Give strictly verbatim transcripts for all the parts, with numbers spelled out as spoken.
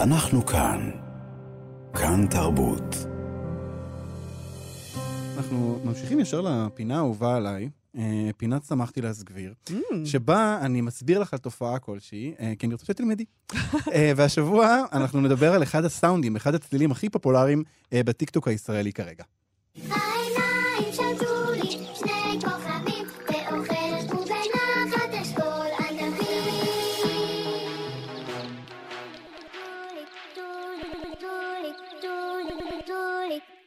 אנחנו כאן, כאן תרבות. אנחנו ממשיכים ישר לפינה האהובה עליי, פינת שמחתי להסגביר, שבה אני מסביר לך על תופעה כלשהי, כי אני רוצה שתלמדי. והשבוע אנחנו נדבר על אחד הסאונדים, אחד הצלילים הכי פופולריים בטיקטוק הישראלי כרגע. העיניים שתו לי שני כוכבים, ואוכלת ובנחת אשכול ענבים.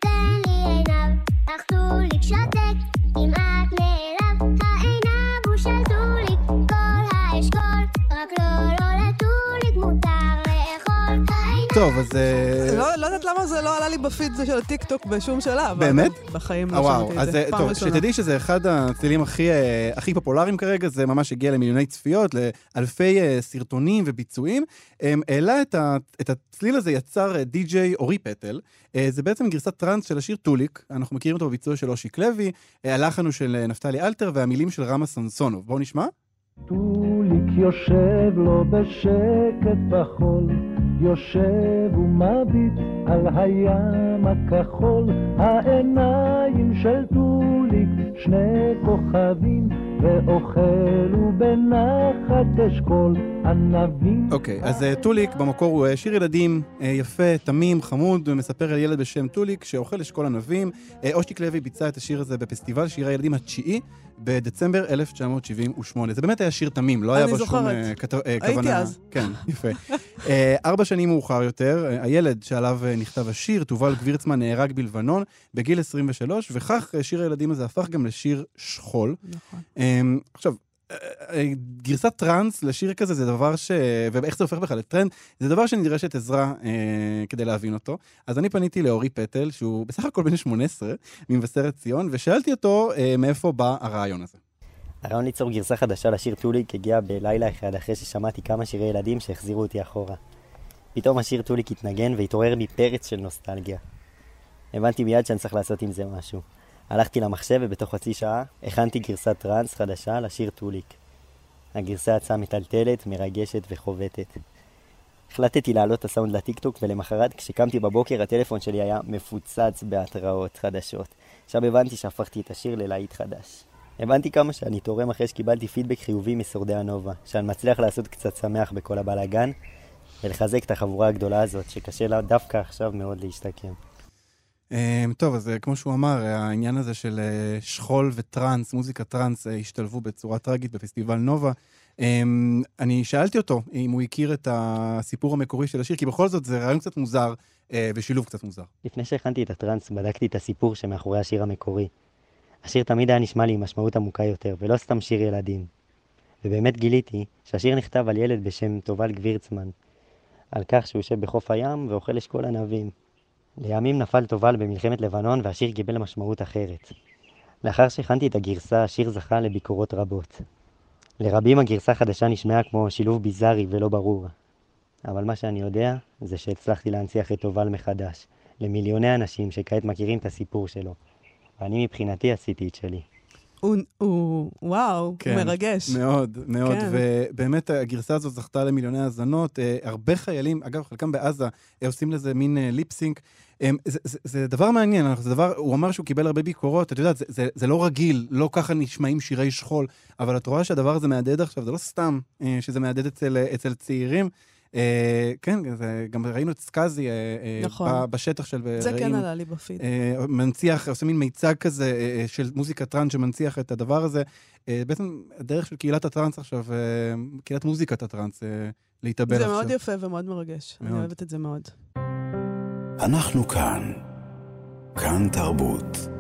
תן לי עיניו, אך טוליק שותק, אם את נעלב, העיניו הוא של טוליק, כל האשכול, רק לא לא לטוליק מותר לאכול. טוב, אז... לא יודעת למה זה לא עלה לי בפיד זה של הטיקטוק בשום שלב. באמת? בחיים לא שמעתי את זה. טוב, שתדעי שזה אחד הצלילים הכי פופולריים כרגע, זה ממש הגיע למיליוני צפיות, לאלפי סרטונים וביצועים. העלה את הצליל הזה יצר די-ג'יי אורי פטל, זה בעצם גרסת טרנס של השיר טוליק, אנחנו מכירים אותו בביצוע של אושיק לוי, הלחן של נפתלי אלתר והמילים של רמה סונסונוב. בואו נשמע. טוליק יושב לו בשקט בחול, יושב ומביט על הים הכחול, העיניים של טוליק שני כוכבים, ואוכל ובנחת אשכול ענבים. אוקיי, אז טוליק במקור הוא שיר ילדים יפה, תמים, חמוד, ומספר על ילד בשם טוליק שאוכל אשכול ענבים. אושיק לוי ביצע את השיר הזה בפסטיבל שירי הילדים התשיעי בדצמבר אלף תשע מאות שבעים ושמונה. זה באמת היה שיר תמים, לא היה בו שום כוונה. הייתי אז. כן, יפה. ארבע שנים מאוחר יותר, הילד שעליו נכתב השיר, טובל גבירצמן, נהרג בלבנון בגיל עשרים ושלוש, וכך שיר הילדים הזה הפך גם לשיר שכול. נכון. עכשיו, גרסת טרנס לשיר כזה זה דבר ש... ואיך זה הופך בכלל לטרנד, זה דבר שנדרשת עזרה אה, כדי להבין אותו. אז אני פניתי לאורי פטל, שהוא בסך הכל בן שמונה עשרה, ממבשרת ציון, ושאלתי אותו אה, מאיפה בא הרעיון הזה. הרעיון ליצור גרסה חדשה לשיר טוליק הגיע בלילה אחד אחרי ששמעתי כמה שירי ילדים שהחזירו אותי אחורה. פתאום השיר טוליק התנגן והתעורר לי פרץ של נוסטלגיה. הבנתי מיד שאני צריך לעשות עם זה משהו. הלכתי למחשב ובתוך חצי שעה הכנתי גרסת טרנס חדשה לשיר טוליק. הגרסה יצאה מטלטלת, מרגשת וחובטת. החלטתי להעלות את הסאונד לטיקטוק ולמחרת כשקמתי בבוקר הטלפון שלי היה מפוצץ בהתראות חדשות. עכשיו הבנתי שהפכתי את השיר ללהיט חדש. הבנתי כמה שאני תורם אחרי שקיבלתי פידבק חיובי משורדי הנובה, שאני מצליח לעשות קצת שמח בכל הבלגן ולחזק את החבורה הגדולה הזאת שקשה לה דווקא עכשיו מאוד להשתקם. טוב, אז כמו שהוא אמר, העניין הזה של שכול וטרנס, מוזיקה טרנס, השתלבו בצורה טרגית בפסטיבל נובה. אני שאלתי אותו אם הוא הכיר את הסיפור המקורי של השיר, כי בכל זאת זה רעיון קצת מוזר ושילוב קצת מוזר. לפני שהכנתי את הטרנס, בדקתי את הסיפור שמאחורי השיר המקורי. השיר תמיד היה נשמע לי עם משמעות עמוקה יותר, ולא סתם שיר ילדים. ובאמת גיליתי שהשיר נכתב על ילד בשם טובל גבירצמן, על כך שהוא יושב בחוף הים ואוכל אשכול ענבים. לימים נפל טובל במלחמת לבנון והשיר גיבל משמעות אחרת. לאחר שהכנתי את הגרסה, השיר זכה לביקורות רבות. לרבים הגרסה החדשה נשמעה כמו שילוב ביזרי ולא ברור. אבל מה שאני יודע זה שהצלחתי להנציח את טובל מחדש, למיליוני אנשים שכעת מכירים את הסיפור שלו. ואני מבחינתי עשיתי את שלי. הוא, וואו, כן, מרגש. מאוד, מאוד, כן. ובאמת הגרסה הזאת זכתה למיליוני האזנות, הרבה חיילים, אגב, חלקם בעזה, עושים לזה מין ליפסינק, זה, זה, זה דבר מעניין, זה דבר, הוא אמר שהוא קיבל הרבה ביקורות, את יודעת, זה, זה, זה לא רגיל, לא ככה נשמעים שירי שכול, אבל את רואה שהדבר הזה מעדד עכשיו, זה לא סתם שזה מעדד אצל, אצל צעירים, כן, גם ראינו את סקאזי בשטח של... זה כן עלה לי בפיד. מנציח, עושה מין מיצג כזה של מוזיקה טרנס שמנציח את הדבר הזה. בעצם הדרך של קהילת הטרנס עכשיו, קהילת מוזיקת הטרנס, להתאבל עכשיו. זה מאוד יפה ומאוד מרגש. אני אוהבת את זה מאוד. אנחנו כאן. כאן תרבות.